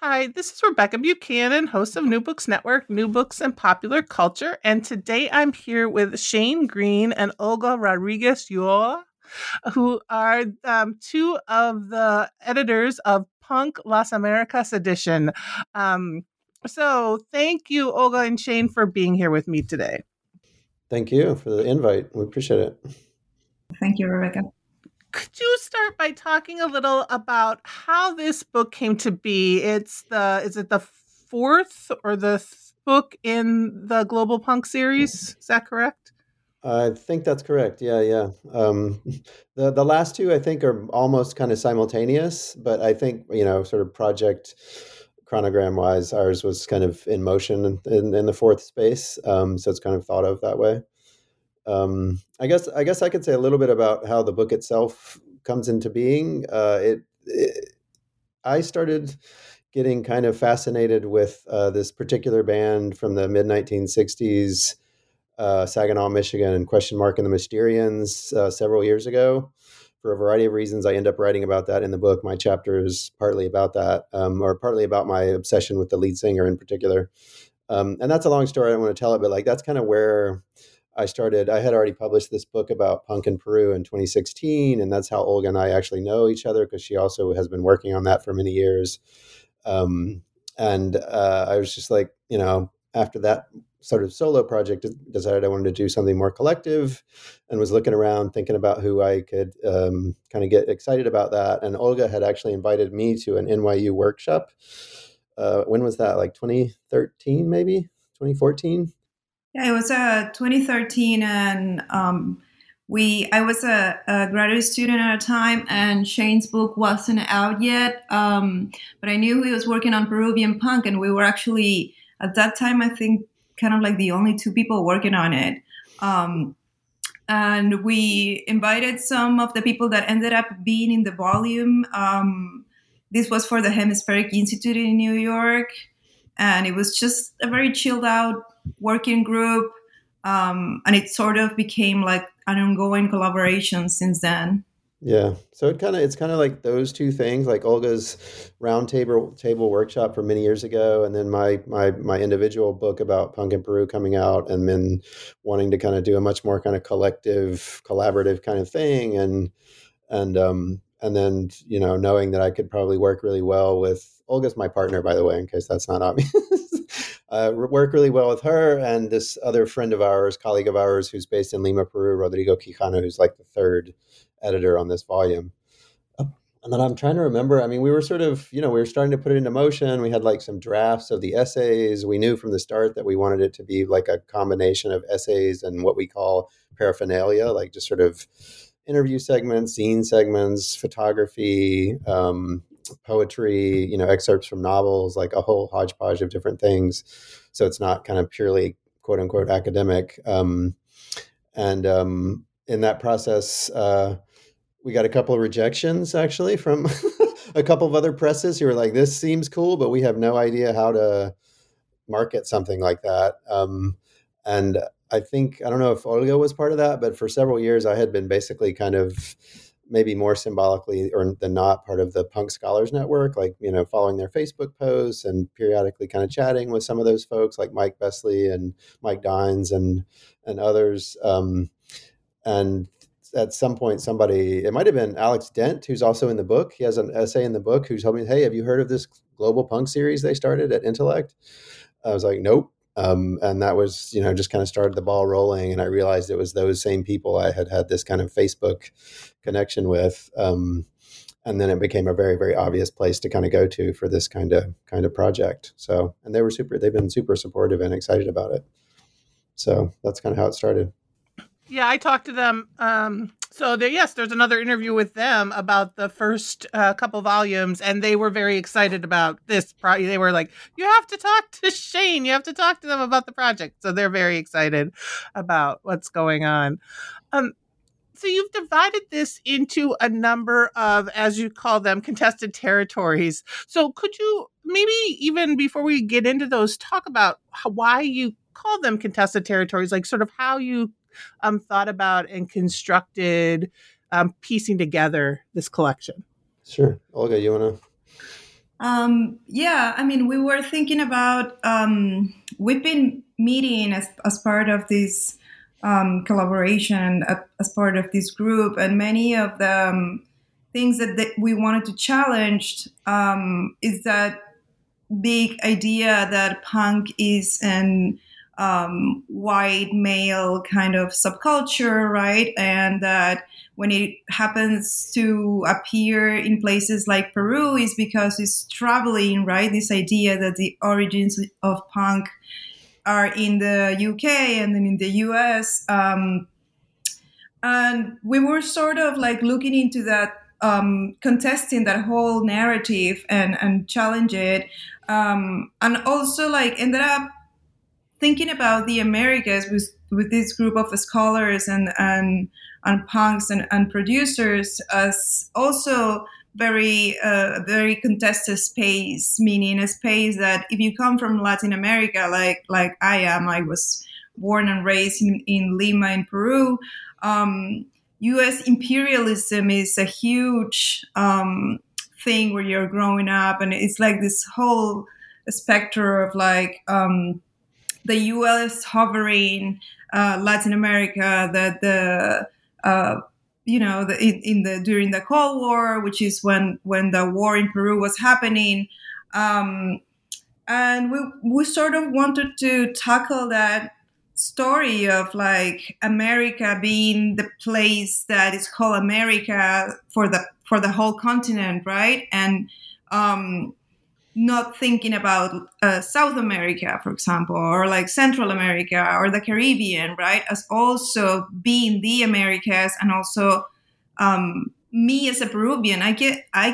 Hi, this is Rebecca Buchanan, host of New Books Network, New Books and Popular Culture, and today I'm here with Shane Green and Olga Rodriguez-Yuo, who are two of the editors of Punk Las Americas Edition. So thank you, Olga and Shane, for being here with me today. Thank you for the invite. We appreciate it. Thank you, Rebecca. Could you start by talking a little about how this book came to be? Is it the fourth or the book in the Global Punk series? Is that correct? I think that's correct. Yeah. The last two, I think, are almost kind of simultaneous, but I think, sort of project chronogram wise, ours was kind of in motion in the fourth space. So it's kind of thought of that way. I guess I could say a little bit about how the book itself comes into being. I started getting kind of fascinated with this particular band from the mid-1960s, Saginaw, Michigan, and Question Mark and the Mysterians several years ago. For a variety of reasons, I end up writing about that in the book. My chapter is partly about that, or partly about my obsession with the lead singer in particular. And that's a long story. I don't want to tell it, but that's kind of where I started. I had already published this book about punk in Peru in 2016, and that's how Olga and I actually know each other, because she also has been working on that for many years. I was just after that sort of solo project, decided I wanted to do something more collective, and was looking around thinking about who I could kind of get excited about that. And Olga had actually invited me to an NYU workshop. When was that? 2013, maybe 2014? Yeah, it was 2013, and I was a graduate student at a time, and Shane's book wasn't out yet, but I knew he was working on Peruvian punk, and we were actually, at that time, I think, kind of the only two people working on it. And we invited some of the people that ended up being in the volume. This was for the Hemispheric Institute in New York, and it was just a very chilled out working group, and it sort of became an ongoing collaboration since then. Yeah, so it's kind of like those two things, Olga's round table workshop from many years ago, and then my individual book about punk in Peru coming out, and then wanting to kind of do a much more kind of collective, collaborative kind of thing, and then knowing that I could probably work really well with Olga's my partner, by the way, in case that's not obvious. Work really well with her and this other friend of ours, colleague of ours, who's based in Lima, Peru, Rodrigo Quijano, who's the third editor on this volume. And then I'm trying to remember, we were sort of, we were starting to put it into motion. We had some drafts of the essays. We knew from the start that we wanted it to be a combination of essays and what we call paraphernalia, just sort of interview segments, scene segments, photography, poetry, excerpts from novels, a whole hodgepodge of different things. So it's not kind of purely quote unquote academic. In that process, we got a couple of rejections actually from a couple of other presses who were this seems cool, but we have no idea how to market something like that. And I think, I don't know if Olga was part of that, but for several years I had been basically kind of maybe more symbolically or than not part of the Punk Scholars Network, following their Facebook posts and periodically kind of chatting with some of those folks like Mike Besley and Mike Dines and others. And at some point somebody, it might have been Alex Dent, who's also in the book. He has an essay in the book who's told me, hey, have you heard of this Global Punk series they started at Intellect? I was like, nope. And that was, you know, just kind of started the ball rolling. And I realized it was those same people I had had this kind of Facebook connection with. And then it became a very, very obvious place to kind of go to for this kind of project. So, and they were they've been super supportive and excited about it. So that's kind of how it started. Yeah, I talked to them. There's another interview with them about the first couple volumes, and they were very excited about this. They were like, you have to talk to Shane. You have to talk to them about the project. So they're very excited about what's going on. So you've divided this into a number of, as you call them, contested territories. So could you maybe even before we get into those, talk about why you call them contested territories, like sort of how you thought about and constructed piecing together this collection? Sure. Olga, you want to? We were thinking about, we've been meeting as part of this collaboration, as part of this group, and many of the things that we wanted to challenge is that big idea that punk is an white male kind of subculture, right? And that when it happens to appear in places like Peru is because it's traveling, right? This idea that the origins of punk are in the UK and then in the US. And we were sort of like looking into that, contesting that whole narrative and challenge it. And also like ended up thinking about the Americas with this group of scholars and punks and producers as also very contested space, meaning a space that if you come from Latin America, like I am, I was born and raised in Lima in Peru. U.S. imperialism is a huge thing where you're growing up, and it's like this whole spectrum of like the U.S. hovering Latin America, that during the Cold War, which is when the war in Peru was happening, and we sort of wanted to tackle that story of like America being the place that is called America for the whole continent, right? And not thinking about South America, for example, or like Central America or the Caribbean, right? As also being the Americas, and also me as a Peruvian, I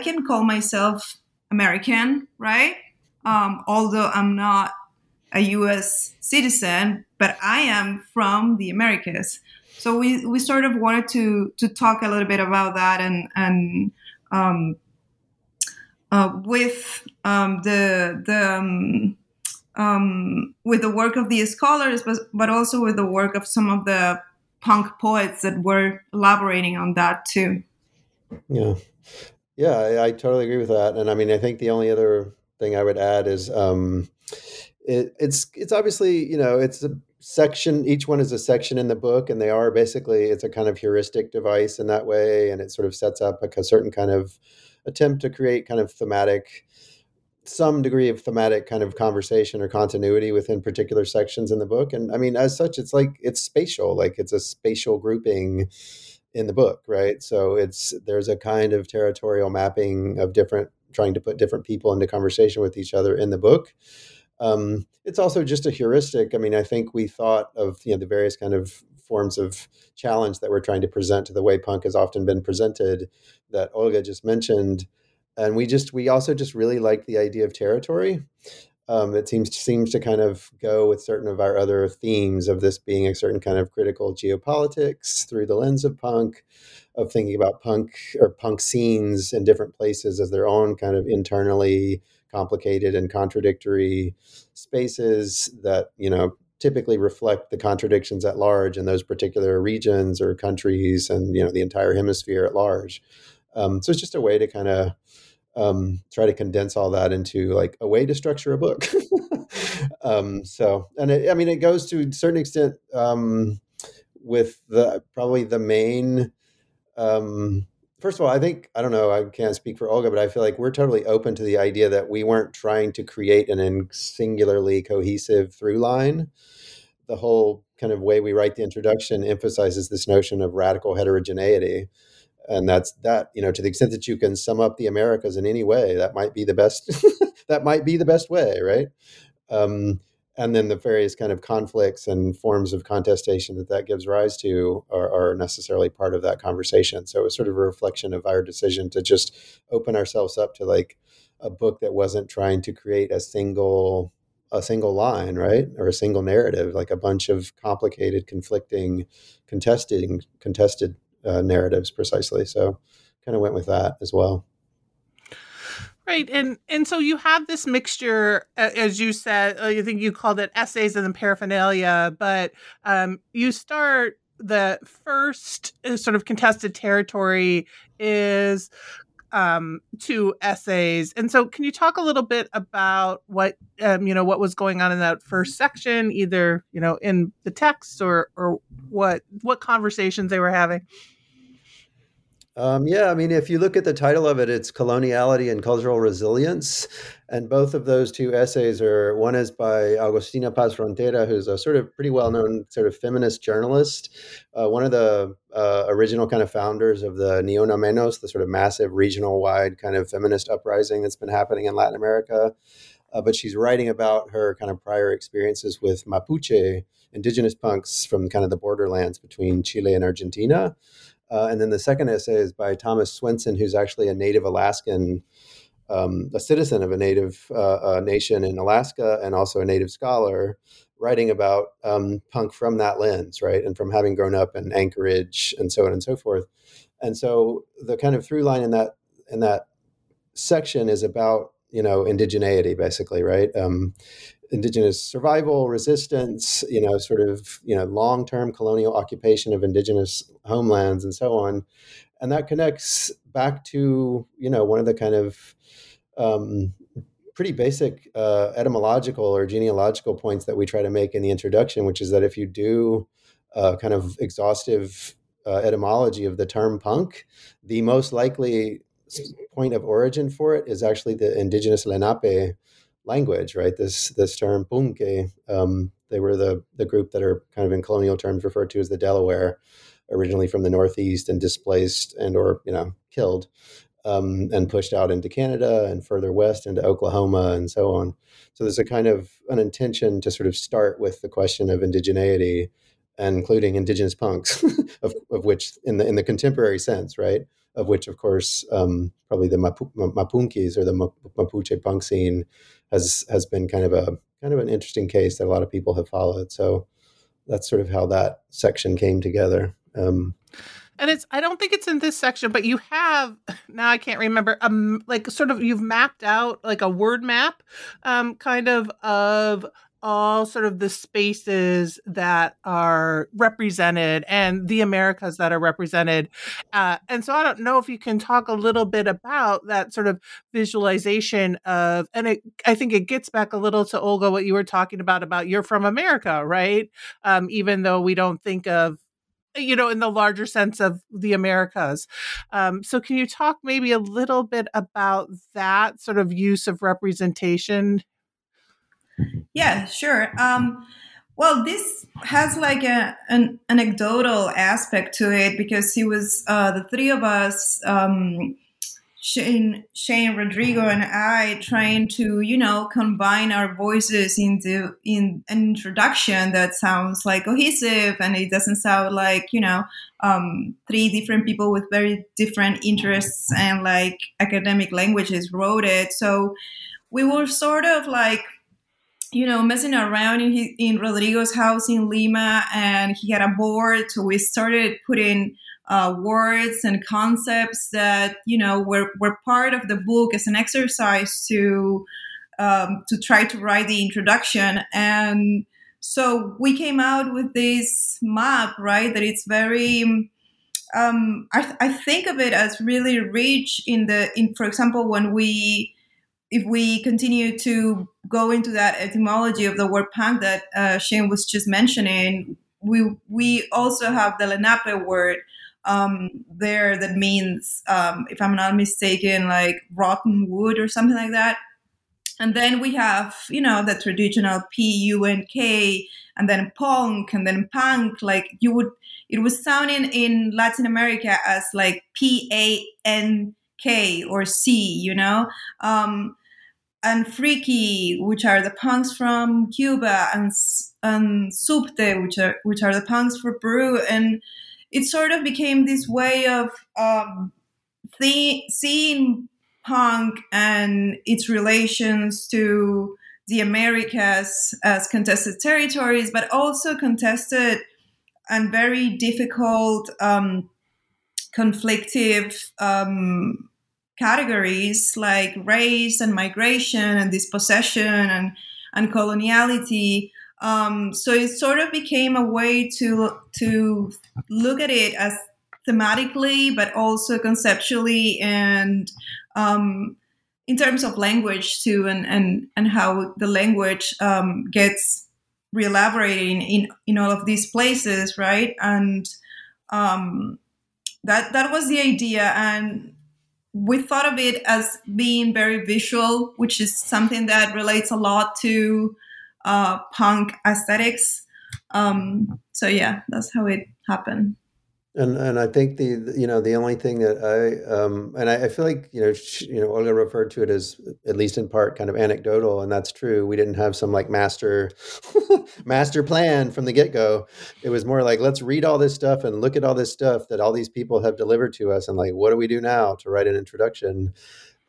can call myself American, right? Although I'm not a U.S. citizen, but I am from the Americas. So we sort of wanted to talk a little bit about that with the work of the scholars, but also with the work of some of the punk poets that were elaborating on that too. Yeah, I totally agree with that. And I mean, I think the only other thing I would add is it's obviously, you know, it's a section, each one is a section in the book, and they are basically, it's a kind of heuristic device in that way, and it sort of sets up a certain kind of attempt to create kind of thematic, some degree of thematic kind of conversation or continuity within particular sections in the book. And I mean, as such, it's like, it's spatial, like it's a spatial grouping in the book, right? So there's a kind of territorial mapping of trying to put different people into conversation with each other in the book. It's also just a heuristic. I mean, I think we thought of, you know, the various kind of forms of challenge that we're trying to present to the way punk has often been presented that Olga just mentioned. And we also just really like the idea of territory. It seems to kind of go with certain of our other themes of this being a certain kind of critical geopolitics through the lens of punk, of thinking about punk or punk scenes in different places as their own kind of internally complicated and contradictory spaces that, you know, typically reflect the contradictions at large in those particular regions or countries and, you know, the entire hemisphere at large. So it's just a way to kind of try to condense all that into like a way to structure a book. It goes to a certain extent with the main First of all, I can't speak for Olga, but I feel like we're totally open to the idea that we weren't trying to create an singularly cohesive through line. The whole kind of way we write the introduction emphasizes this notion of radical heterogeneity. And that's that, you know, to the extent that you can sum up the Americas in any way, that might be the best, that might be the best way, right? And then the various kind of conflicts and forms of contestation that gives rise to are necessarily part of that conversation. So it was sort of a reflection of our decision to just open ourselves up to like a book that wasn't trying to create a single line, right? Or a single narrative, like a bunch of complicated, conflicting, contested narratives precisely. So kind of went with that as well. Right. And so you have this mixture, as you said, I think you called it essays and then paraphernalia, but you start the first sort of contested territory is two essays. And so can you talk a little bit about what, what was going on in that first section, either, in the text or what conversations they were having? If you look at the title of it, it's Coloniality and Cultural Resilience. And both of those two essays are, one is by Agustina Paz Frontera, who's a sort of pretty well-known sort of feminist journalist, one of the original kind of founders of the Ni Una Menos, the sort of massive regional-wide kind of feminist uprising that's been happening in Latin America. But she's writing about her kind of prior experiences with Mapuche, indigenous punks from kind of the borderlands between Chile and Argentina. And then the second essay is by Thomas Swenson, who's actually a native Alaskan, a citizen of a native nation in Alaska, and also a native scholar, writing about punk from that lens, right? And from having grown up in Anchorage and so on and so forth. And so the kind of through line in that section is about, indigeneity, basically, right? Indigenous survival, resistance, long-term colonial occupation of indigenous homelands and so on. And that connects back to, one of the kind of pretty basic etymological or genealogical points that we try to make in the introduction, which is that if you do kind of exhaustive etymology of the term punk, the most likely point of origin for it is actually the indigenous Lenape language, right? This term punke, they were the group that are kind of in colonial terms referred to as the Delaware, originally from the Northeast and displaced and or killed and pushed out into Canada and further west into Oklahoma and so on. So there's a kind of an intention to sort of start with the question of indigeneity, and including indigenous punks, of which in the contemporary sense, right? Of which, of course, probably the Mapunkis or the Mapuche punk scene has been kind of an interesting case that a lot of people have followed. So that's sort of how that section came together. And I don't think it's in this section, but you have, now I can't remember, you've mapped out like a word map, of all sort of the spaces that are represented and the Americas that are represented. And so I don't know if you can talk a little bit about that sort of visualization of, and I think it gets back a little to Olga, what you were talking about you're from America, right? Even though we don't think of, in the larger sense of the Americas. So can you talk maybe a little bit about that sort of use of representation? Yeah, sure. This has like an anecdotal aspect to it because he was the three of us, Shane, Rodrigo, and I, trying to combine our voices in an introduction that sounds like cohesive and it doesn't sound like three different people with very different interests and like academic languages wrote it. So we were sort of like, messing around in Rodrigo's house in Lima, and he had a board. So we started putting words and concepts that were part of the book as an exercise to try to write the introduction. And so we came out with this map, right? That it's very. I think of it as really rich in, for example, if we continue to go into that etymology of the word punk that Shane was just mentioning, we also have the Lenape word there that means, if I'm not mistaken, like rotten wood or something like that. And then we have, you know, the traditional P-U-N-K, and then punk, and then punk. Like you would, it was sounding in Latin America as like P-A-N-K or C, you know, and freaky, which are the punks from Cuba, and subte, which are the punks for Peru. And it sort of became this way of seeing punk and its relations to the Americas as contested territories, but also contested and very difficult, conflictive categories like race and migration and dispossession and coloniality. So it sort of became a way to look at it as thematically, but also conceptually and in terms of language too, and how the language gets re-elaborated in all of these places, right? And that was the idea, and we thought of it as being very visual, which is something that relates a lot to punk aesthetics. So yeah, that's how it happened. And I think the only thing that I feel like, Olga referred to it as, at least in part, kind of anecdotal, and that's true. We didn't have some like master plan from the get-go. It was more like, let's read all this stuff and look at all this stuff that all these people have delivered to us. And like, what do we do now to write an introduction?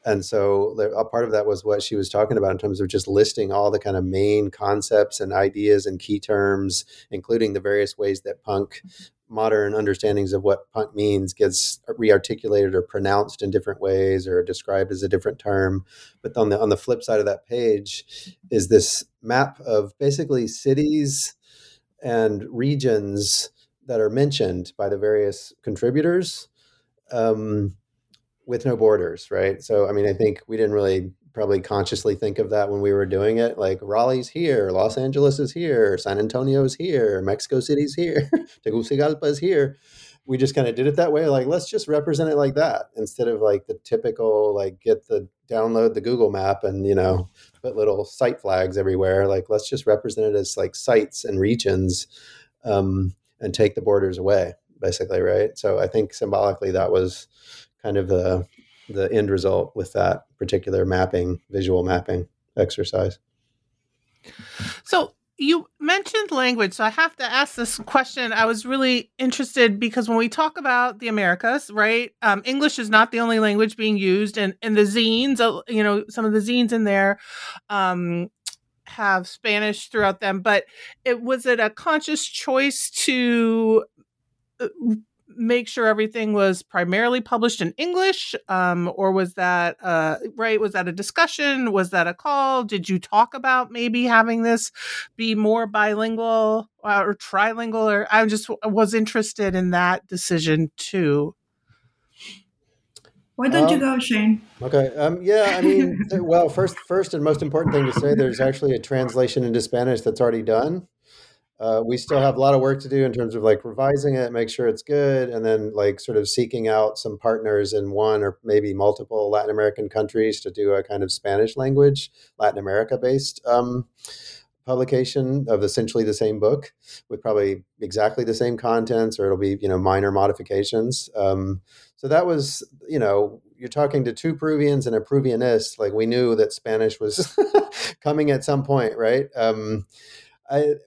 And so a part of that was what she was talking about in terms of just listing all the kind of main concepts and ideas and key terms, including the various ways that punk, modern understandings of what punk means, gets rearticulated or pronounced in different ways or described as a different term. But on the flip side of that page is this map of basically cities and regions that are mentioned by the various contributors, with no borders, right? So, I mean, I think we didn't really probably consciously think of that when we were doing it. Like Raleigh's here, Los Angeles is here, San Antonio's here, Mexico City's here, Tegucigalpa's here. We just kind of did it that way. Like, let's just represent it like that instead of like the typical, like download the Google map and, put little site flags everywhere. Like, let's just represent it as like sites and regions, and take the borders away basically. Right. So I think symbolically that was kind of the end result with that particular visual mapping exercise. So you mentioned language. So I have to ask this question. I was really interested because when we talk about the Americas, right, English is not the only language being used. And the zines, some of the zines in there have Spanish throughout them. But was it a conscious choice to make sure everything was primarily published in English? Or was that, right? Was that a discussion? Was that a call? Did you talk about maybe having this be more bilingual or trilingual? Or I was interested in that decision too. Why don't you go, Shane? Okay. Yeah, I mean, well, first and most important thing to say, there's actually a translation into Spanish that's already done. We still have a lot of work to do in terms of like revising it, make sure it's good, and then like sort of seeking out some partners in one or maybe multiple Latin American countries to do a kind of Spanish language, Latin America based publication of essentially the same book with probably exactly the same contents, or it'll be, minor modifications. So that was, you're talking to two Peruvians and a Peruvianist. Like we knew that Spanish was coming at some point, right?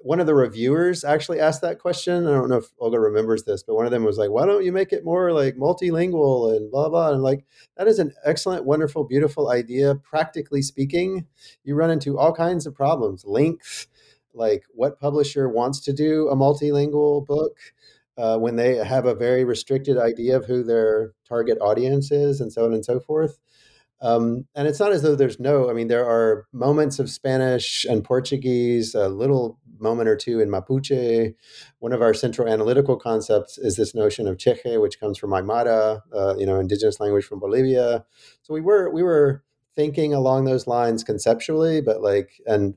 One of the reviewers actually asked that question. I don't know if Olga remembers this, but one of them was like, why don't you make it more like multilingual and blah, blah. And like, that is an excellent, wonderful, beautiful idea. Practically speaking, you run into all kinds of problems. Length, like what publisher wants to do a multilingual book when they have a very restricted idea of who their target audience is, and so on and so forth. And it's not as though there are moments of Spanish and Portuguese, a little moment or two in Mapuche. One of our central analytical concepts is this notion of Cheche, which comes from Aymara, indigenous language from Bolivia. So we were thinking along those lines conceptually, but like, and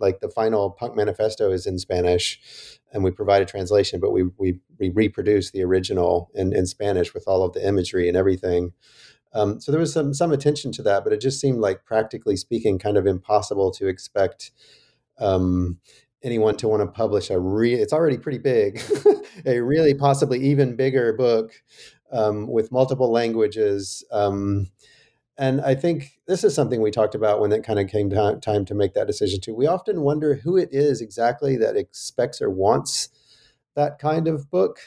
like the final Punk Manifesto is in Spanish, and we provide a translation, but we reproduce the original in Spanish with all of the imagery and everything. So there was some attention to that, but it just seemed like, practically speaking, kind of impossible to expect anyone to want to publish it's already pretty big, a really possibly even bigger book with multiple languages. And I think this is something we talked about when it kind of came time to make that decision too. We often wonder who it is exactly that expects or wants that kind of book.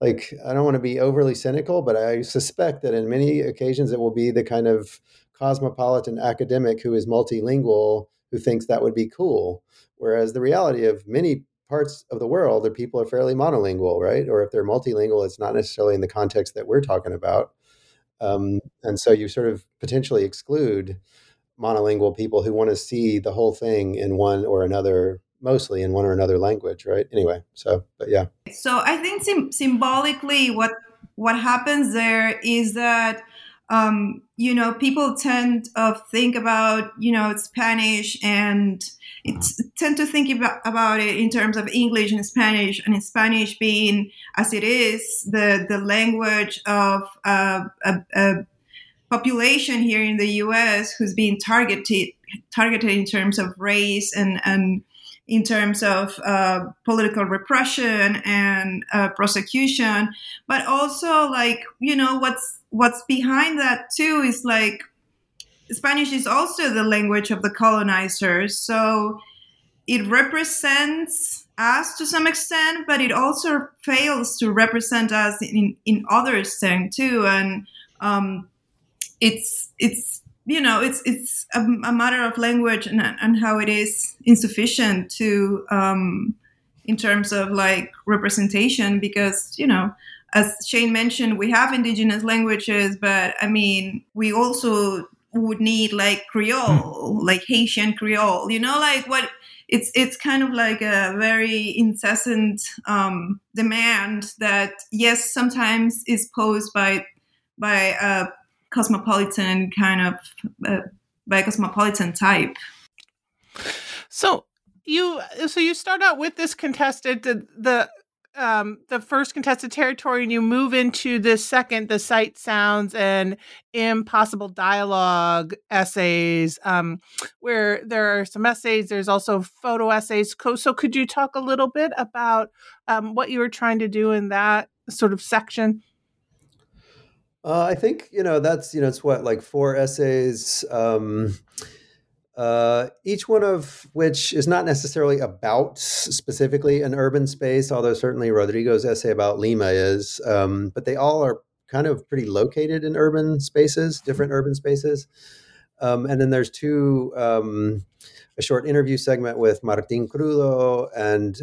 Like, I don't want to be overly cynical, but I suspect that in many occasions it will be the kind of cosmopolitan academic who is multilingual who thinks that would be cool. Whereas the reality of many parts of the world, the people are fairly monolingual, right? Or if they're multilingual, it's not necessarily in the context that we're talking about. And so you sort of potentially exclude monolingual people who want to see the whole thing in one or another, mostly in one or another language, right? Anyway, but yeah. So I think symbolically what happens there is that, people tend to think about, Spanish, and tend to think about it in terms of English and Spanish, and Spanish being, as it is, the language of a population here in the U.S. who's being targeted in terms of race and in terms of political repression and prosecution, but also what's behind that too is like Spanish is also the language of the colonizers. So it represents us to some extent, but it also fails to represent us in other sense too. And it's a matter of language and how it is insufficient to in terms of like representation, because as Shane mentioned, we have indigenous languages, but we also would need like Creole, like Haitian Creole, it's kind of like a very incessant demand that yes, sometimes is posed by a cosmopolitan cosmopolitan type. So you start out with this contested, the first contested territory, and you move into this second, the sight, sounds, and impossible dialogue essays, where there are some essays. There's also photo essays. So could you talk a little bit about what you were trying to do in that sort of section? I think, that's, it's what, like 4 essays, each one of which is not necessarily about specifically an urban space, although certainly Rodrigo's essay about Lima is, but they all are kind of pretty located in urban spaces, different urban spaces. And then there's two, a short interview segment with Martin Crudo and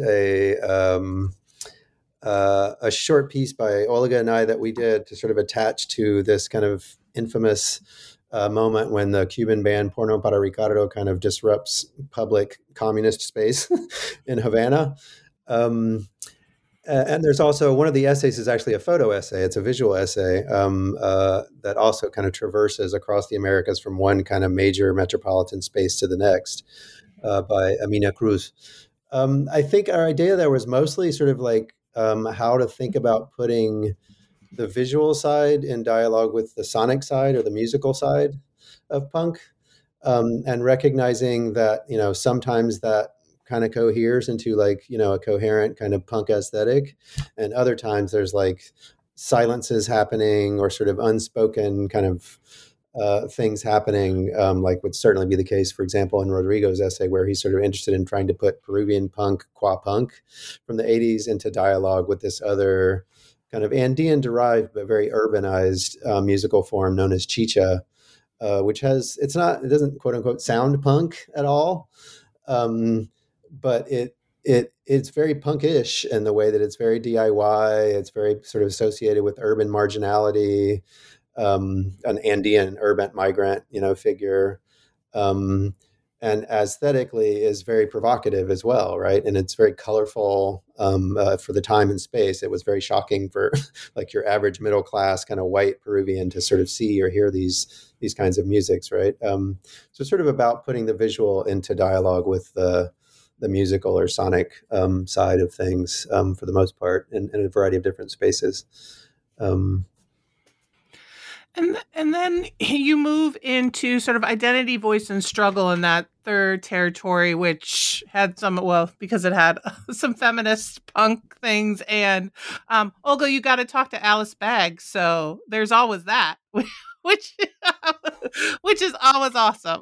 a short piece by Olga and I that we did to sort of attach to this kind of infamous moment when the Cuban band Porno para Ricardo kind of disrupts public communist space in Havana. And there's also, one of the essays is actually a photo essay. It's a visual essay that also kind of traverses across the Americas from one kind of major metropolitan space to the next, by Amina Cruz. I think our idea there was mostly sort of like, how to think about putting the visual side in dialogue with the sonic side or the musical side of punk, and recognizing that, sometimes that kind of coheres into like, a coherent kind of punk aesthetic. And other times there's like silences happening or sort of unspoken kind of things happening, like would certainly be the case, for example, in Rodrigo's essay, where he's sort of interested in trying to put Peruvian punk, qua punk from the 80s into dialogue with this other kind of Andean derived, but very urbanized musical form known as chicha, which has, it doesn't quote unquote sound punk at all. But it's very punkish in the way that it's very DIY. It's very sort of associated with urban marginality. An Andean urban migrant, figure, and aesthetically is very provocative as well, right? And it's very colorful for the time and space. It was very shocking for like your average middle class kind of white Peruvian to sort of see or hear these kinds of musics, right? So it's sort of about putting the visual into dialogue with the the musical or sonic side of things for the most part in a variety of different spaces. And then you move into sort of identity, voice, and struggle in that third territory, which had some, well, because it had some feminist punk things. And Olga, you got to talk to Alice Bag. So there's always that, which is always awesome.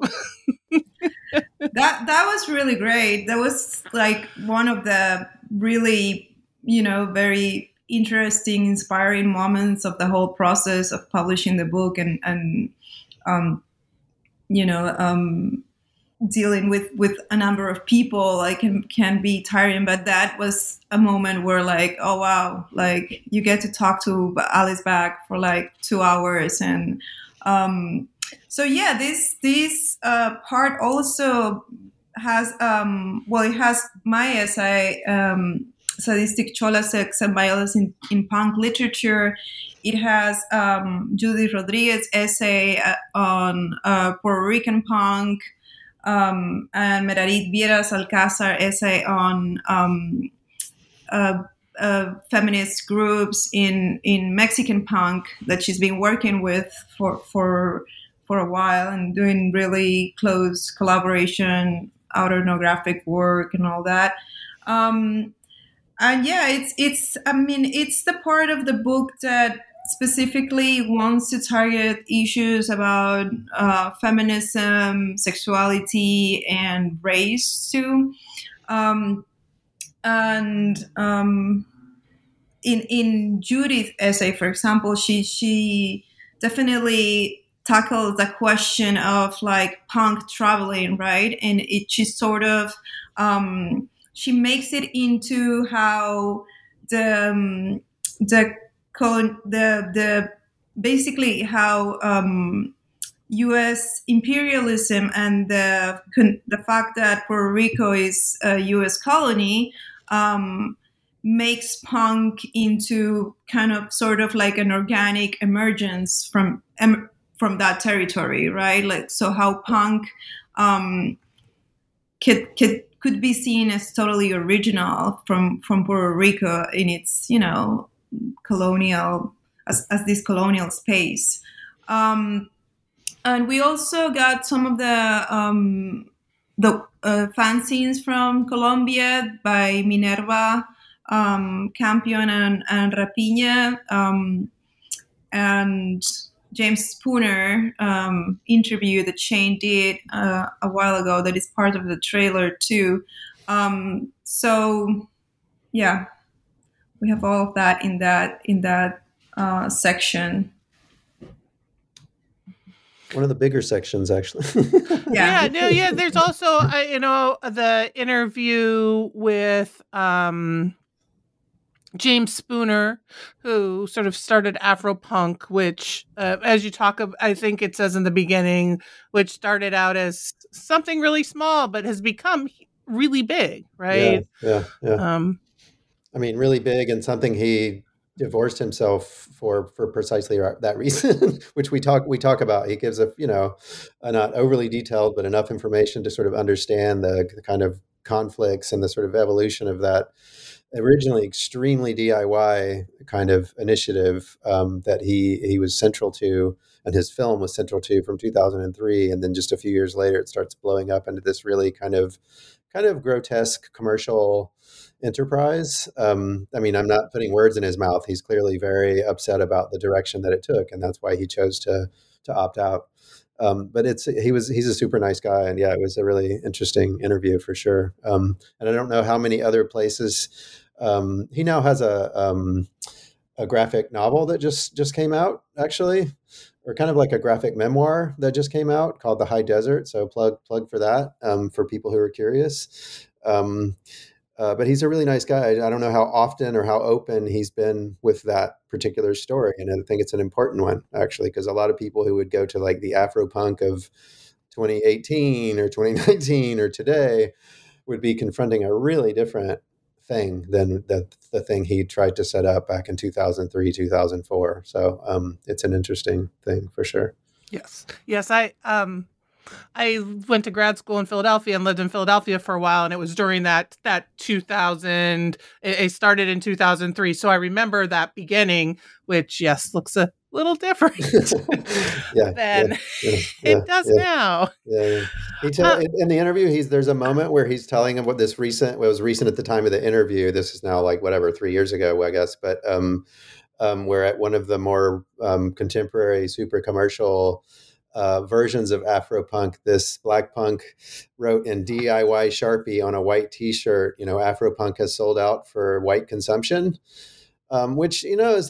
That was really great. That was like one of the really, very interesting, inspiring moments of the whole process of publishing the book and dealing with a number of people, like can be tiring, but that was a moment where like, oh wow, like you get to talk to Alice Bag for like 2 hours. And so yeah, this part also has it has my essay, Sadistic Chola Sex and Violence in Punk Literature. It has Judy Rodriguez's essay on Puerto Rican punk, and Merarit Vieras Alcazar essay on feminist groups in Mexican punk that she's been working with for a while and doing really close collaboration, autoethnographic work and all that. And yeah, it's the part of the book that specifically wants to target issues about feminism, sexuality, and race too. In Judith's essay, for example, she definitely tackles the question of like punk traveling, right? And she sort of she makes it into how the basically how U.S. imperialism and the fact that Puerto Rico is a U.S. colony makes punk into kind of sort of like an organic emergence from that territory, right? Like so, how punk could be seen as totally original from Puerto Rico in its, colonial, as this colonial space. And we also got some of the fanzines from Colombia by Minerva, Campion and Rapiña, and James Spooner interview that Shane did a while ago that is part of the trailer too. So yeah, we have all of that in that section. One of the bigger sections, actually. Yeah. There's also the interview with James Spooner, who sort of started Afro-Punk, which, as you talk of, I think it says in the beginning, which started out as something really small, but has become really big, right? Yeah. Really big, and something he divorced himself for precisely that reason, which we talk about. He gives a not overly detailed, but enough information to sort of understand the kind of conflicts and the sort of evolution of that originally extremely DIY kind of initiative that he was central to, and his film was central to from 2003. And then just a few years later, it starts blowing up into this really kind of grotesque commercial enterprise. I'm not putting words in his mouth. He's clearly very upset about the direction that it took, and that's why he chose to opt out. But he's a super nice guy, and yeah, it was a really interesting interview for sure. And I don't know how many other places. He now has a graphic novel that just came out, actually, or kind of like a graphic memoir that just came out called The High Desert. So plug for that for people who are curious. But he's a really nice guy. I don't know how often or how open he's been with that particular story. And I think it's an important one, actually, because a lot of people who would go to like the Afro-Punk of 2018 or 2019 or today would be confronting a really different thing than the thing he tried to set up back in 2003, 2004. So it's an interesting thing for sure. Yes. I I went to grad school in Philadelphia and lived in Philadelphia for a while. And it was during that 2000, it started in 2003. So I remember that beginning, which, yes, looks a little different than it does now. Yeah, yeah. He in the interview, there's a moment where he's telling him what was recent at the time of the interview. This is now 3 years ago, I guess. But we're at one of the more contemporary, super commercial versions of Afro-Punk. This Black punk wrote in DIY Sharpie on a white T-shirt, Afro-Punk has sold out for white consumption. Which, is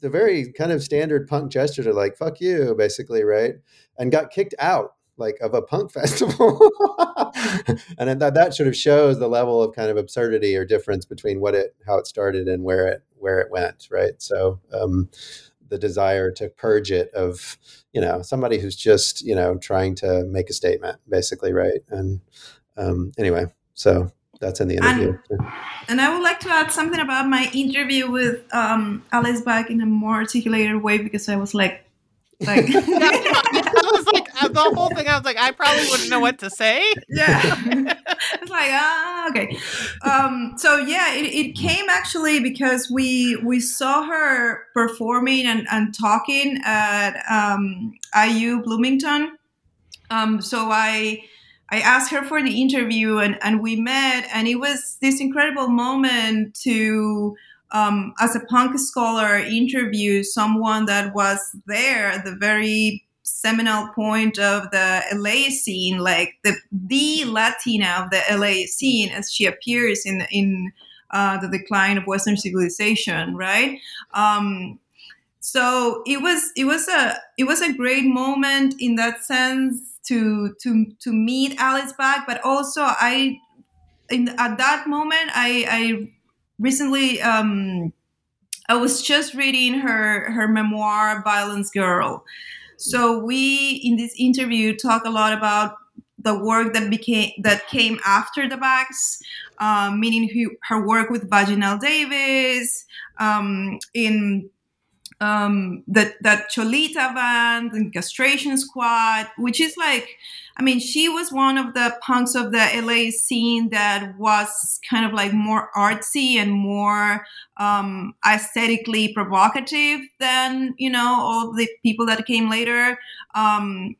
the very kind of standard punk gesture to fuck you, basically, right? And got kicked out of a punk festival. And that sort of shows the level of kind of absurdity or difference between how it started and where it went, right? So the desire to purge it of, somebody who's just, trying to make a statement, basically, right? And anyway, so... That's in the interview. And I would like to add something about my interview with Alice Bag in a more articulated way, because I was like the whole thing. I was like, I probably wouldn't know what to say. Yeah, it's okay. So yeah, it came actually because we saw her performing and talking at IU Bloomington. So I asked her for the interview and we met, and it was this incredible moment to, as a punk scholar, interview someone that was there at the very seminal point of the LA scene, the Latina of the LA scene as she appears in the decline of Western civilization, right? So it was a great moment in that sense, to meet Alice Bag, but also at that moment I recently I was just reading her memoir, Violence Girl. So we in this interview talk a lot about the work that came after the Bags, meaning her work with Vaginal Davis, that Cholita band and Castration Squad, which is she was one of the punks of the LA scene that was kind of more artsy and more aesthetically provocative than, all the people that came later. And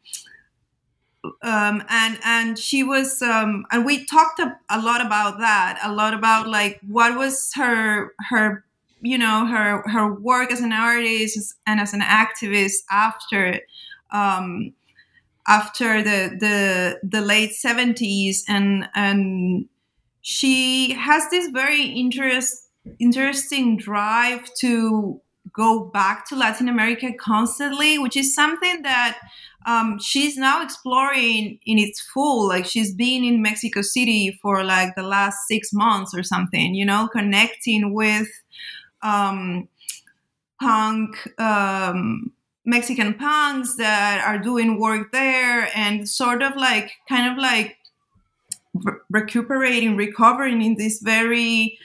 she was, and we talked a lot about that, what was her her work as an artist and as an activist after the late 70s, and she has this very interesting drive to go back to Latin America constantly, which is something that she's now exploring in its full. She's been in Mexico City for the last 6 months or something, connecting with punk, Mexican punks that are doing work there, and recovering in this very,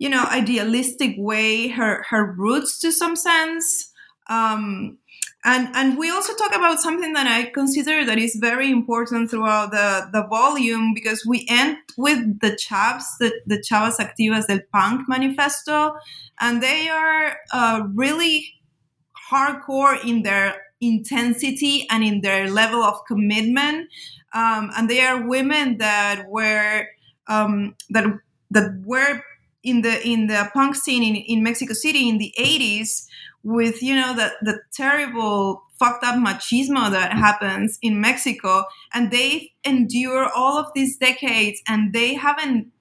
idealistic way, her roots to some sense. And we also talk about something that I consider that is very important throughout the volume, because we end with the Chavs, the Chavas Activas del Punk manifesto, and they are really hardcore in their intensity and in their level of commitment, and they are women that were in the punk scene in Mexico City in the 80s. With, the terrible fucked up machismo that happens in Mexico. And they endure all of these decades, and they haven't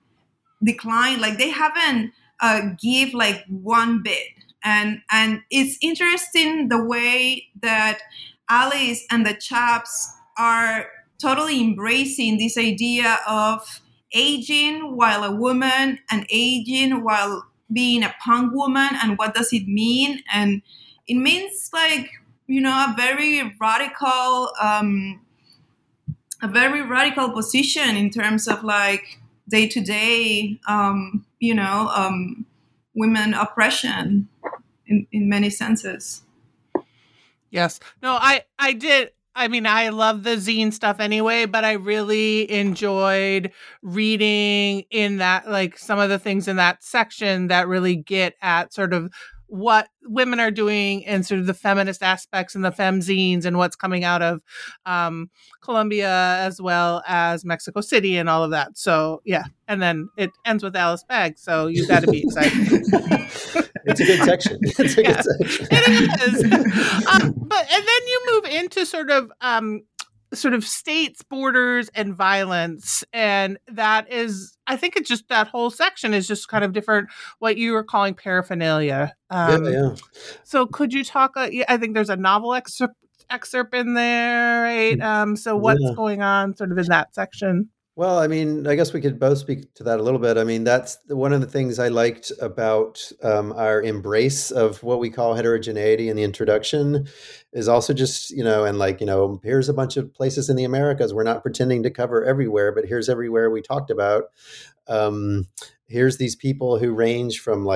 declined, they haven't give one bit. And it's interesting the way that Alice and the Chaps are totally embracing this idea of aging while a woman and aging while being a punk woman, and what does it mean? And it means a very radical, position in terms of day-to-day, women oppression in many senses. Yes. No, I did. I mean, I love the zine stuff anyway, but I really enjoyed reading in that, like, some of the things in that section that really get at sort of what women are doing and sort of the feminist aspects and the femzines and what's coming out of Colombia as well as Mexico City and all of that. So, yeah. And then it ends with Alice Bag. So you got to be excited. It's a good section. It's a good section. It is. And then you move into sort of states, borders, and violence. And that is, I think it's just that whole section is just kind of different, what you were calling paraphernalia. Yeah. So could you talk, I think there's a novel excerpt in there, right? So what's going on sort of in that section? Well, I mean, I guess we could both speak to that a little bit. I mean, that's one of the things I liked about our embrace of what we call heterogeneity in the introduction is also just, here's a bunch of places in the Americas. We're not pretending to cover everywhere, but here's everywhere we talked about. Here's these people who range from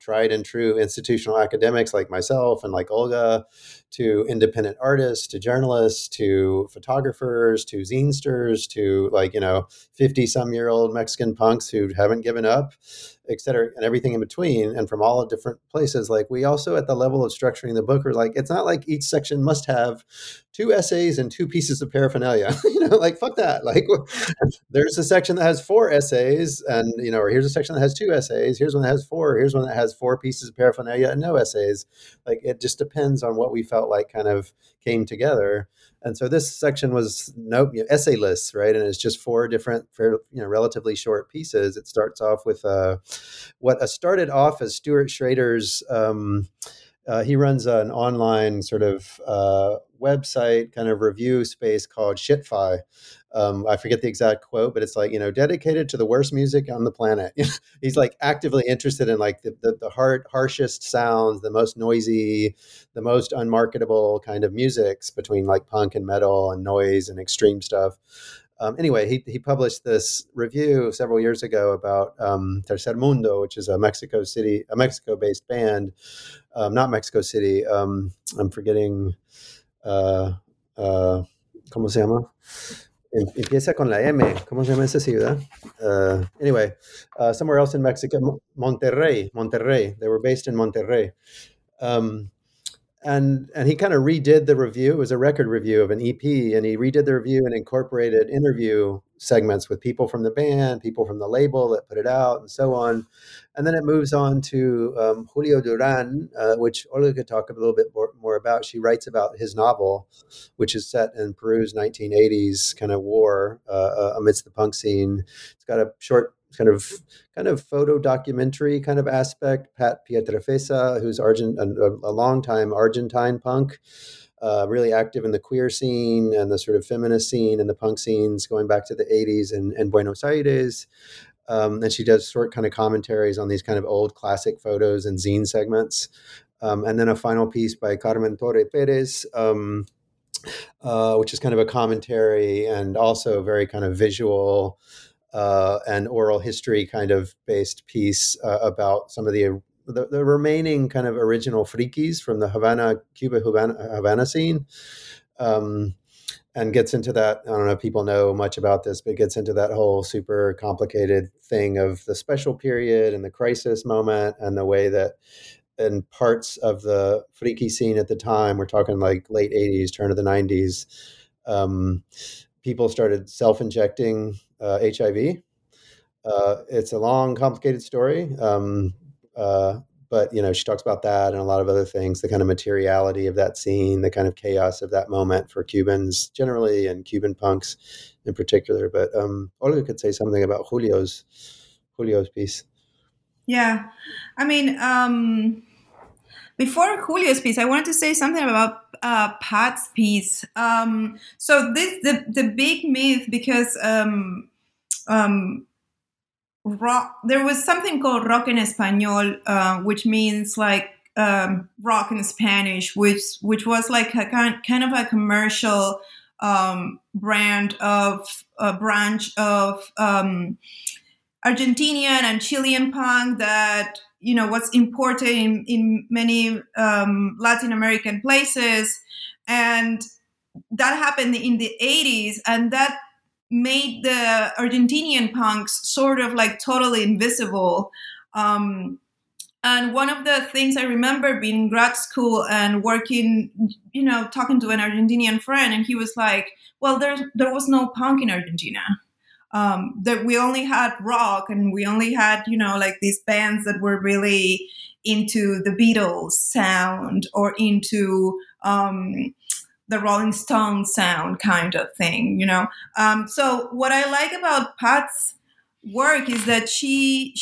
tried and true institutional academics like myself and like Olga to independent artists, to journalists, to photographers, to zinesters, to 50 some year old Mexican punks who haven't given up, et cetera, and everything in between. And from all different places, we also at the level of structuring the book are it's not like each section must have 2 essays and 2 pieces of paraphernalia, fuck that. There's a section that has 4 essays and, or here's a section that has 2 essays. Here's one that has 4. Here's one that has 4 pieces of paraphernalia and no essays. It just depends on what we felt kind of came together. And so this section was essay lists, right? And it's just 4 different, relatively short pieces. It starts off with what started off as Stuart Schrader's, he runs an online sort of website kind of review space called Shitfy. I forget the exact quote, but it's dedicated to the worst music on the planet. He's actively interested in the harshest sounds, the most noisy, the most unmarketable kind of musics between punk and metal and noise and extreme stuff. Anyway, he published this review several years ago about Tercer Mundo, which is a Mexico-based band, not Mexico City. I'm forgetting, ¿cómo se llama? Empieza con la M. ¿Cómo se llama esa ciudad? Anyway, somewhere else in Mexico, Monterrey. They were based in Monterrey. And he kind of redid the review. It was a record review of an EP, and he redid the review and incorporated interview segments with people from the band, people from the label that put it out, and so on. And then it moves on to Julio Duran, which Olga could talk a little bit more about. She writes about his novel, which is set in Peru's 1980s kind of war amidst the punk scene. It's got a short kind of photo documentary kind of aspect. Pat Pietrafesa, who's a longtime Argentine punk, really active in the queer scene and the sort of feminist scene and the punk scenes going back to the 80s and Buenos Aires. And she does short kind of commentaries on these kind of old classic photos and zine segments. And then a final piece by Carmen Torre Perez, which is kind of a commentary and also very kind of visual an oral history kind of based piece about some of the remaining kind of original frikis from the Havana scene. And gets into that, I don't know if people know much about this, but gets into that whole super complicated thing of the special period and the crisis moment and the way that in parts of the friki scene at the time, we're talking late 80s, turn of the 90s, people started self-injecting HIV. It's a long, complicated story. But, she talks about that and a lot of other things, the kind of materiality of that scene, the kind of chaos of that moment for Cubans generally and Cuban punks in particular. But Olga could say something about Julio's piece. Yeah. I mean, before Julio's piece, I wanted to say something about Pat's piece. So this the big myth, because rock, there was something called Rock en Español, which means rock in Spanish, which was a kind of a commercial branch of Argentinian and Chilean punk that was imported in many Latin American places. And that happened in the 80s, and that made the Argentinian punks sort of like totally invisible. And one of the things I remember being in grad school and working, you know, talking to an Argentinian friend, and he was like, well, there was no punk in Argentina. That we only had rock, and we only had, you know, like these bands that were really into the Beatles sound or into the Rolling Stones sound kind of thing, you know. So what I like about Pat's work is that she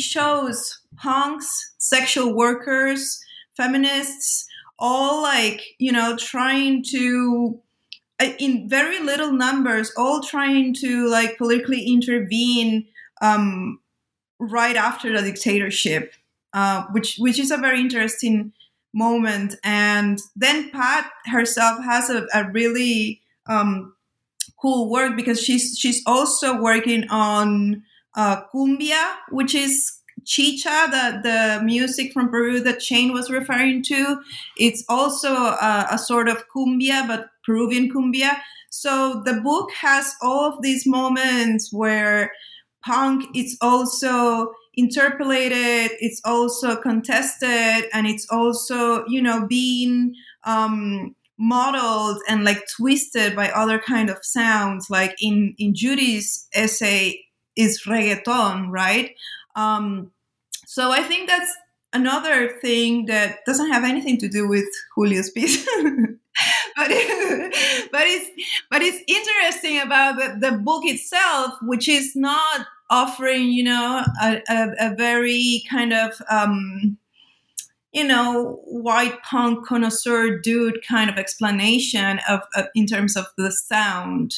shows punks, sexual workers, feminists, all like, you know, trying to, in very little numbers, all trying to like politically intervene right after the dictatorship, which is a very interesting moment. And then Pat herself has a really cool work, because she's also working on cumbia, which is chicha, the music from Peru that Shane was referring to. It's also a sort of cumbia, but Peruvian cumbia. So the book has all of these moments where punk is also interpolated, it's also contested, and it's also, you know, being modeled and like twisted by other kind of sounds. Like in Judy's essay is reggaeton, right? So I think that's another thing that doesn't have anything to do with Julio's piece, but it's interesting about the book itself, which is not offering, you know, a very kind of you know, white punk connoisseur dude kind of explanation of in terms of the sound.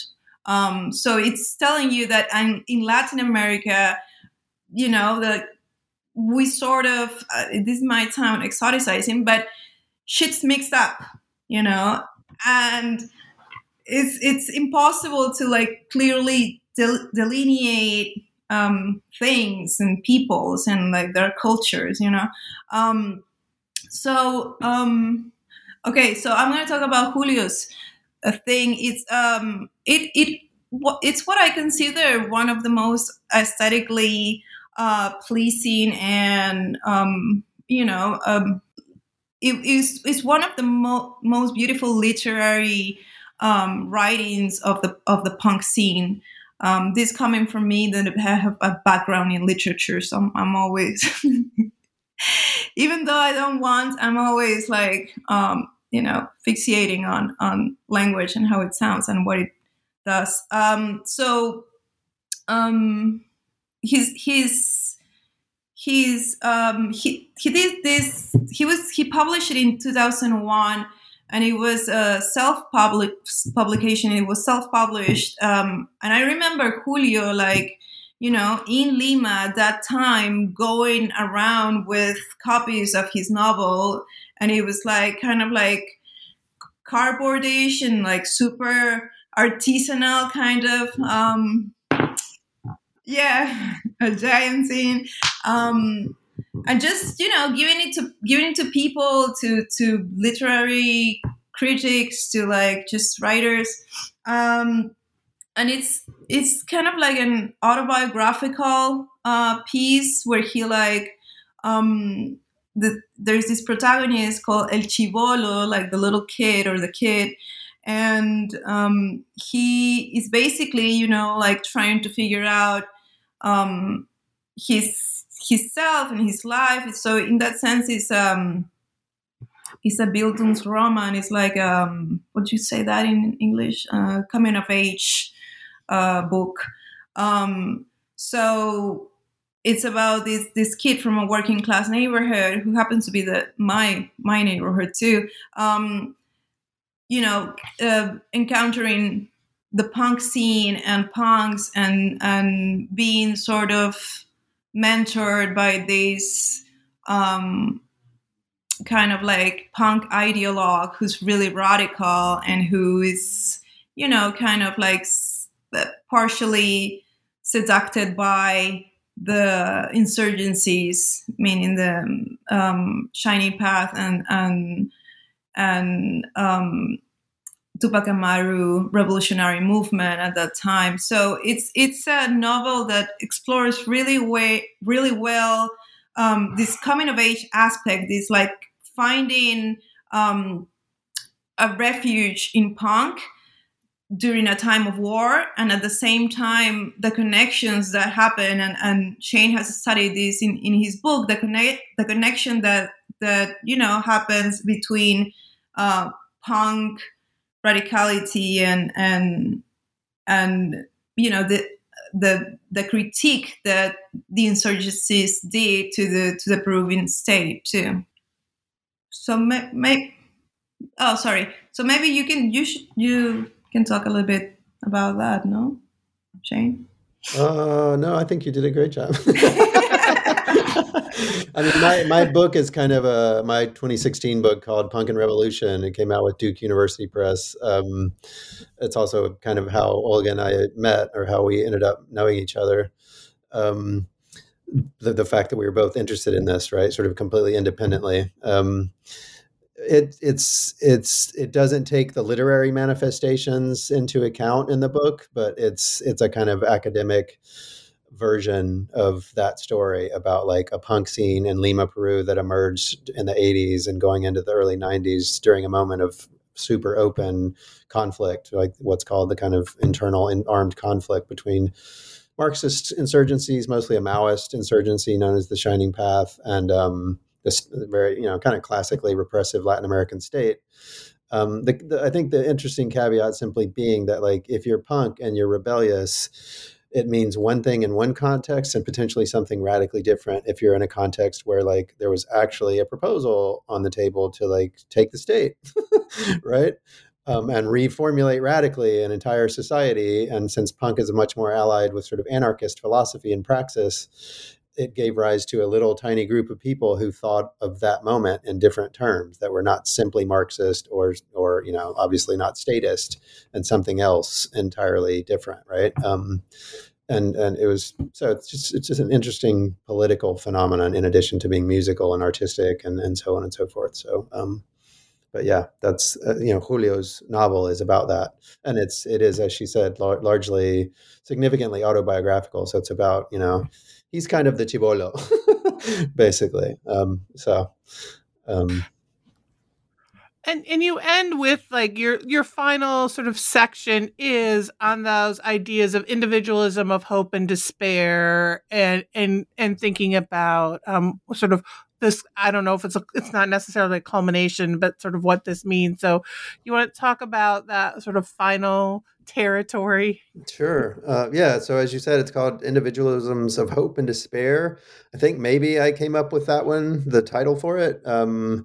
So it's telling you that in Latin America, you know, we sort of, this might sound exoticizing, but shit's mixed up, you know, and it's impossible to like clearly delineate things and peoples and like their cultures, you know. Okay, so I'm going to talk about Julio's thing. It's what I consider one of the most aesthetically pleasing, and it's one of the most beautiful literary writings of the punk scene. This coming from me, that I have a background in literature, so I'm always, even though I don't want, I'm always like fixating on language and how it sounds and what it does. He published it in 2001, and it was a self-publication. It was self-published. And I remember Julio, like, you know, in Lima at that time, going around with copies of his novel, and it was like kind of like cardboardish and like super artisanal kind of, a giant scene, and just, you know, giving it to people, to literary critics, to like just writers, and it's kind of like an autobiographical piece where he like there's this protagonist called El Chibolo, like the little kid or the kid. And he is basically, you know, like trying to figure out his self and his life. So in that sense, it's a Bildungsroman. It's like what do you say that in English? Coming of age book. So it's about this kid from a working class neighborhood who happens to be my neighborhood too. You know, encountering the punk scene and punks, and being sort of mentored by this kind of like punk ideologue who's really radical and who is, you know, kind of like partially seduced by the insurgencies, meaning the Shining Path and Tupac Amaru revolutionary movement at that time. So it's a novel that explores really well this coming of age aspect, this like finding a refuge in punk during a time of war, and at the same time the connections that happen, and Shane has studied this in his book, the connection that you know happens between punk radicality and you know the critique that the insurgencies did to the Peruvian state too. So maybe you can talk a little bit about that, no, Shane? No, I think you did a great job. I mean, my book is kind of my 2016 book called Punk and Revolution. It came out with Duke University Press. It's also kind of how Olga and I met, or how we ended up knowing each other. The fact that we were both interested in this, right, sort of completely independently. It doesn't take the literary manifestations into account in the book, but it's a kind of academic version of that story about like a punk scene in Lima, Peru that emerged in the 80s and going into the early 90s during a moment of super open conflict, like what's called the kind of internal and armed conflict between Marxist insurgencies, mostly a Maoist insurgency known as the Shining Path, and this very, you know, kind of classically repressive Latin American state. I think the interesting caveat simply being that like if you're punk and you're rebellious, it means one thing in one context and potentially something radically different if you're in a context where like there was actually a proposal on the table to like take the state, right? And reformulate radically an entire society. And since punk is much more allied with sort of anarchist philosophy and praxis, it gave rise to a little tiny group of people who thought of that moment in different terms that were not simply Marxist or you know, obviously not statist, and something else entirely different, right? And it was, so it's just an interesting political phenomenon in addition to being musical and artistic and so on and so forth. So, but yeah, that's, you know, Julio's novel is about that. And it is, as she said, largely significantly autobiographical. So it's about, you know, he's kind of the chibolo, basically. And you end with like your final sort of section is on those ideas of individualism, of hope and despair, and thinking about sort of this. I don't know if it's not necessarily a culmination, but sort of what this means. So, you want to talk about that sort of final territory? Sure. Yeah. So as you said, it's called Individualisms of Hope and Despair. I think maybe I came up with that one, the title for it. And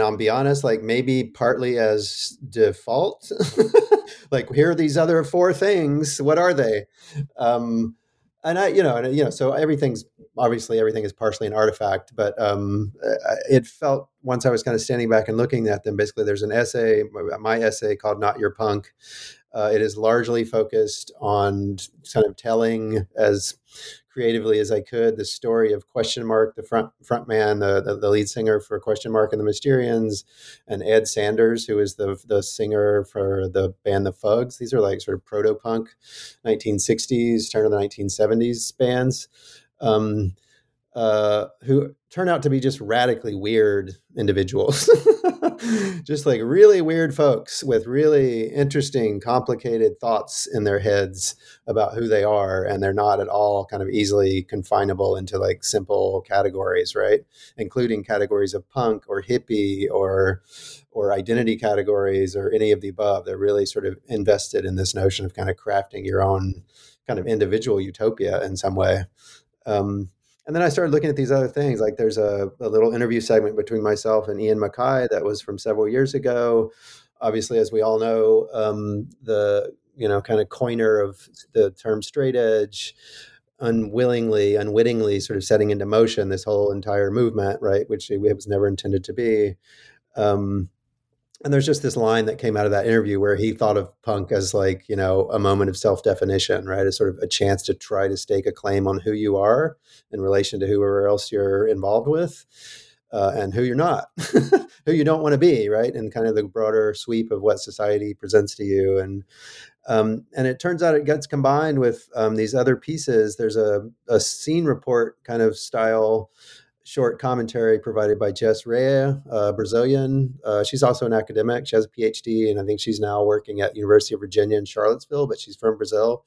I'll be honest, like maybe partly as default, like here are these other four things. What are they? So everything is partially an artifact, but it felt, once I was kind of standing back and looking at them, basically there's an essay, my essay called Not Your Punk. It is largely focused on kind of telling as creatively as I could the story of Question Mark, the front man, the lead singer for Question Mark and the Mysterians, and Ed Sanders, who is the singer for the band The Fugs. These are like sort of proto-punk 1960s, turn of the 1970s bands, who turn out to be just radically weird individuals, just like really weird folks with really interesting, complicated thoughts in their heads about who they are. And they're not at all kind of easily confinable into like simple categories, right? Including categories of punk or hippie or identity categories or any of the above. They're really sort of invested in this notion of kind of crafting your own kind of individual utopia in some way. And then I started looking at these other things. Like there's a little interview segment between myself and Ian Mackay that was from several years ago. Obviously, as we all know, the, you know, kind of coiner of the term straight edge, unwittingly sort of setting into motion this whole entire movement, right? Which it was never intended to be. And there's just this line that came out of that interview where he thought of punk as like, you know, a moment of self-definition, right? As sort of a chance to try to stake a claim on who you are in relation to whoever else you're involved with. and who you're not, who you don't want to be, right? And kind of the broader sweep of what society presents to you. And it turns out it gets combined with these other pieces. There's a scene report kind of style short commentary provided by Jess Rea, Brazilian. She's also an academic. She has a PhD, and I think she's now working at University of Virginia in Charlottesville, but she's from Brazil,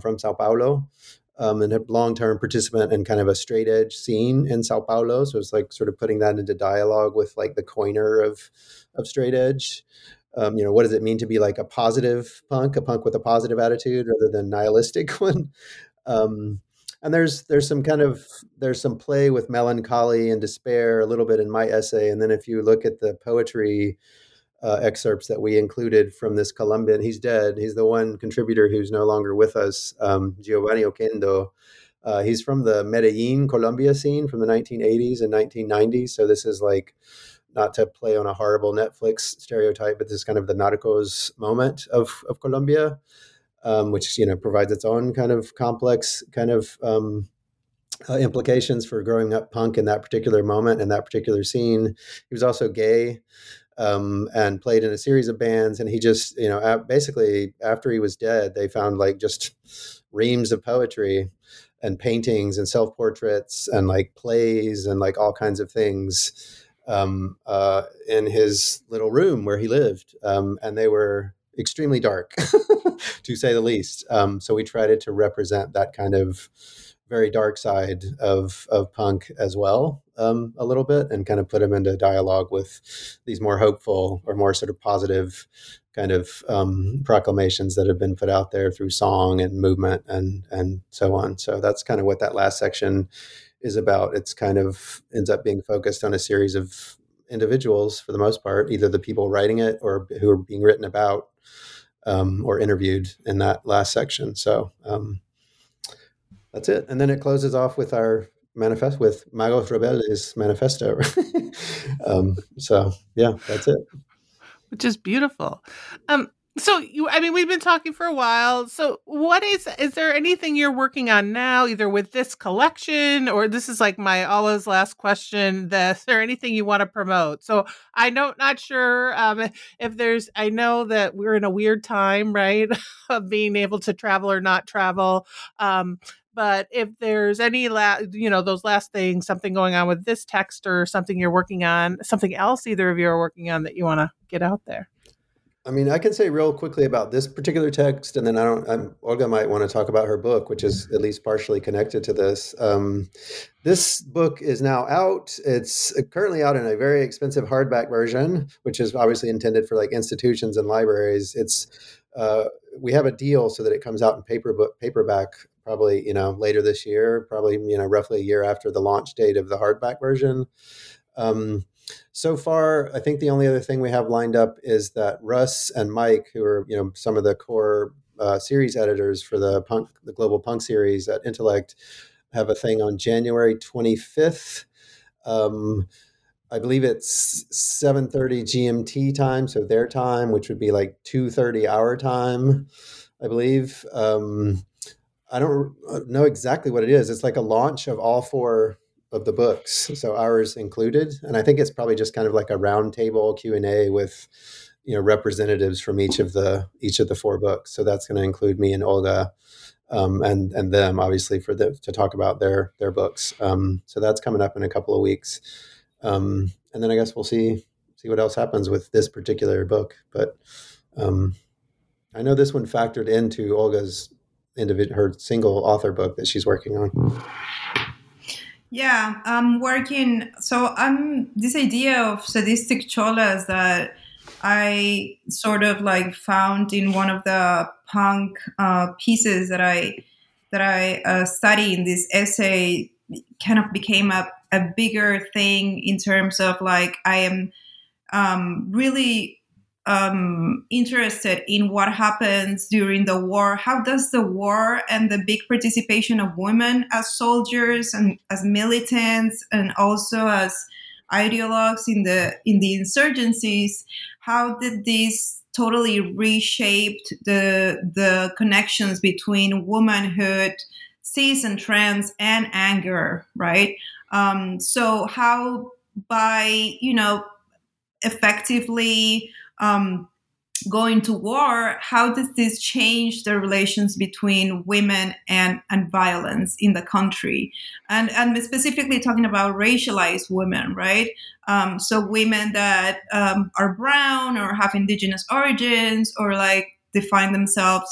from Sao Paulo, and a long-term participant in kind of a straight edge scene in Sao Paulo. So it's like sort of putting that into dialogue with like the coiner of straight edge. You know, what does it mean to be like a positive punk, a punk with a positive attitude rather than nihilistic one? And there's some play with melancholy and despair a little bit in my essay. And then if you look at the poetry excerpts that we included from this Colombian, he's dead. He's the one contributor who's no longer with us, Giovanni Oquendo. He's from the Medellin, Colombia scene from the 1980s and 1990s. So this is like, not to play on a horrible Netflix stereotype, but this is kind of the Narcos moment of Colombia. Which, you know, provides its own kind of complex kind of implications for growing up punk in that particular moment and that particular scene. He was also gay and played in a series of bands. And he just, you know, basically after he was dead, they found like just reams of poetry and paintings and self-portraits and like plays and like all kinds of things in his little room where he lived. And they were extremely dark, to say the least. So we tried to represent that kind of very dark side of punk as well, a little bit, and kind of put them into dialogue with these more hopeful or more sort of positive kind of proclamations that have been put out there through song and movement and so on. So that's kind of what that last section is about. It's kind of ends up being focused on a series of individuals for the most part, either the people writing it or who are being written about or interviewed in that last section. So that's it. And then it closes off with our manifest, with Magos Rebeldes manifesto. So yeah, that's it. Which is beautiful. So we've been talking for a while. So what is there anything you're working on now, either with this collection or this is like my always last question, is there anything you want to promote? So I know, not sure if there's, I know that we're in a weird time, right? Of being able to travel or not travel. But if there's any, those last things, something going on with this text or something you're working on, something else either of you are working on that you want to get out there. I mean, I can say real quickly about this particular text, and then Olga might want to talk about her book, which is at least partially connected to this. This book is now out. It's currently out in a very expensive hardback version, which is obviously intended for like institutions and libraries. It's we have a deal so that it comes out in paperback probably, later this year, probably, roughly a year after the launch date of the hardback version. So far, I think the only other thing we have lined up is that Russ and Mike, who are some of the core series editors for the Global Punk series at Intellect, have a thing on January 25th. I believe it's 7:30 GMT time, so their time, which would be like 2:30 our time, I believe. I don't know exactly what it is. It's like a launch of all four of the books, so ours included. And I think it's probably just kind of like a round table Q&A with, representatives from each of the four books. So that's going to include me and Olga, and them obviously to talk about their books. So that's coming up in a couple of weeks. And then I guess we'll see what else happens with this particular book. But I know this one factored into Olga's her single author book that she's working on. Yeah, I'm working. So this idea of sadistic cholas that I sort of like found in one of the punk pieces that I study in this essay kind of became a bigger thing in terms of like I am really interested in what happens during the war. How does the war and the big participation of women as soldiers and as militants and also as ideologues in the insurgencies, how did this totally reshaped the connections between womanhood, cis and trans, and anger, right? So how by, you know, effectively going to war, how does this change the relations between women and violence in the country? And specifically talking about racialized women, right? So women that are brown or have indigenous origins or like define themselves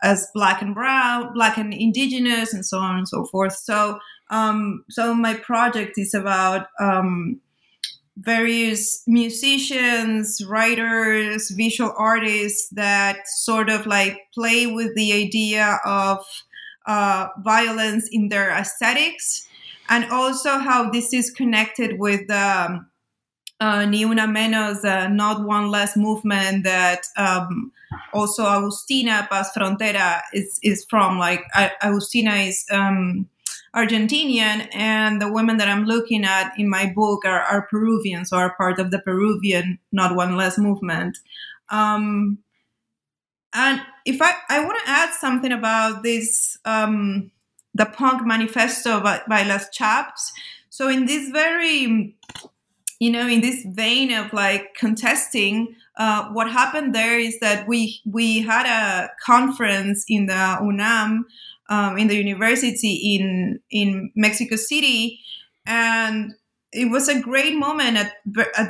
as black and brown, black and indigenous, and so on and so forth. So so my project is about various musicians, writers, visual artists that sort of like play with the idea of violence in their aesthetics, and also how this is connected with Ni Una Menos, Not One Less movement that also Agustina Paz Frontera is from. Like Agustina is Argentinian, and the women that I'm looking at in my book are Peruvian, so are part of the Peruvian Not One Less movement. And if I want to add something about this, the Punk Manifesto by Las Chaps. So in this very, you know, in this vein of like contesting, what happened there is that we had a conference in the UNAM, in the university in Mexico City. And it was a great moment at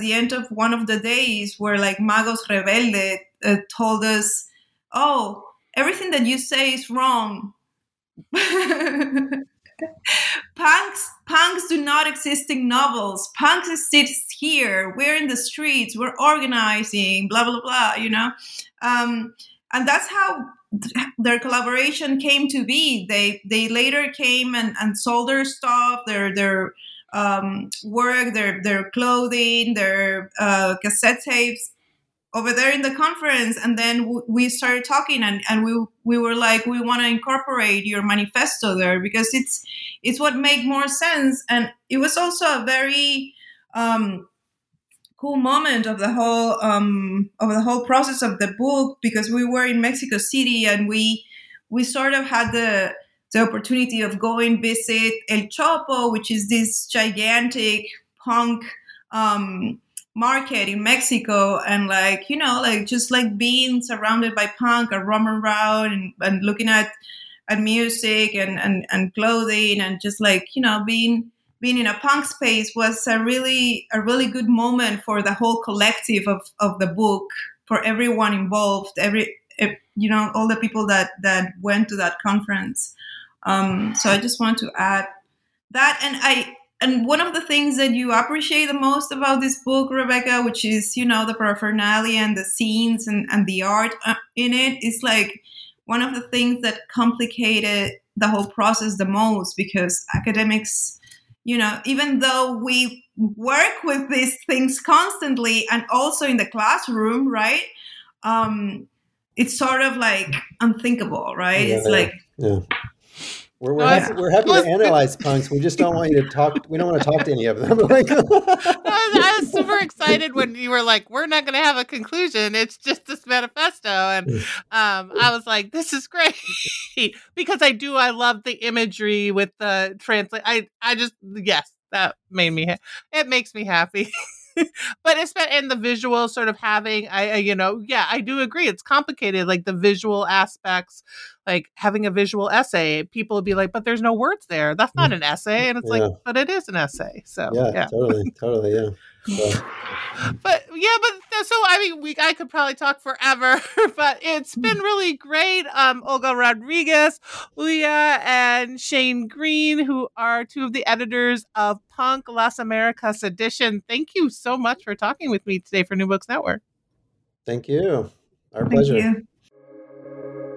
the end of one of the days where like Magos Rebelde told us, oh, everything that you say is wrong. Punks do not exist in novels. Punks exist here. We're in the streets. We're organizing, blah, blah, blah, you know. And that's how their collaboration came to be. They later came and sold their stuff, their work, their clothing, their cassette tapes over there in the conference. And then we started talking, and we were like, we want to incorporate your manifesto there because it's what made more sense. And it was also a very cool moment of the whole process of the book, because we were in Mexico City and we sort of had the opportunity of going visit El Chopo, which is this gigantic punk market in Mexico, and like, you know, like just like being surrounded by punk and roaming around and looking at music and clothing, and just like, you know, being in a punk space was a really good moment for the whole collective of the book, for everyone involved, you know, all the people that went to that conference. So I just want to add that. And one of the things that you appreciate the most about this book, Rebecca, which is, you know, the paraphernalia and the scenes and the art in it, is like one of the things that complicated the whole process the most, because academics, you know, even though we work with these things constantly and also in the classroom, right? It's sort of like unthinkable, right? Yeah, it's like... Yeah. We're happy to analyze punks. We just don't want you to talk. We don't want to talk to any of them. I was super excited when you were like, we're not going to have a conclusion. It's just this manifesto. And I was like, this is great. Because I love the imagery with the translate. Yes, that made me, it makes me happy. But it's been in the visual sort of having, I do agree. It's complicated. Like the visual aspects, like having a visual essay, people would be like, but there's no words there. That's not an essay. And it's like, but it is an essay. So yeah. Totally. Yeah. So. I could probably talk forever, but it's been really great. Olga Rodriguez, Leah, and Shane Green, who are two of the editors of Punk Las Americas edition. Thank you so much for talking with me today for New Books Network. Thank you. Our pleasure. Thank you.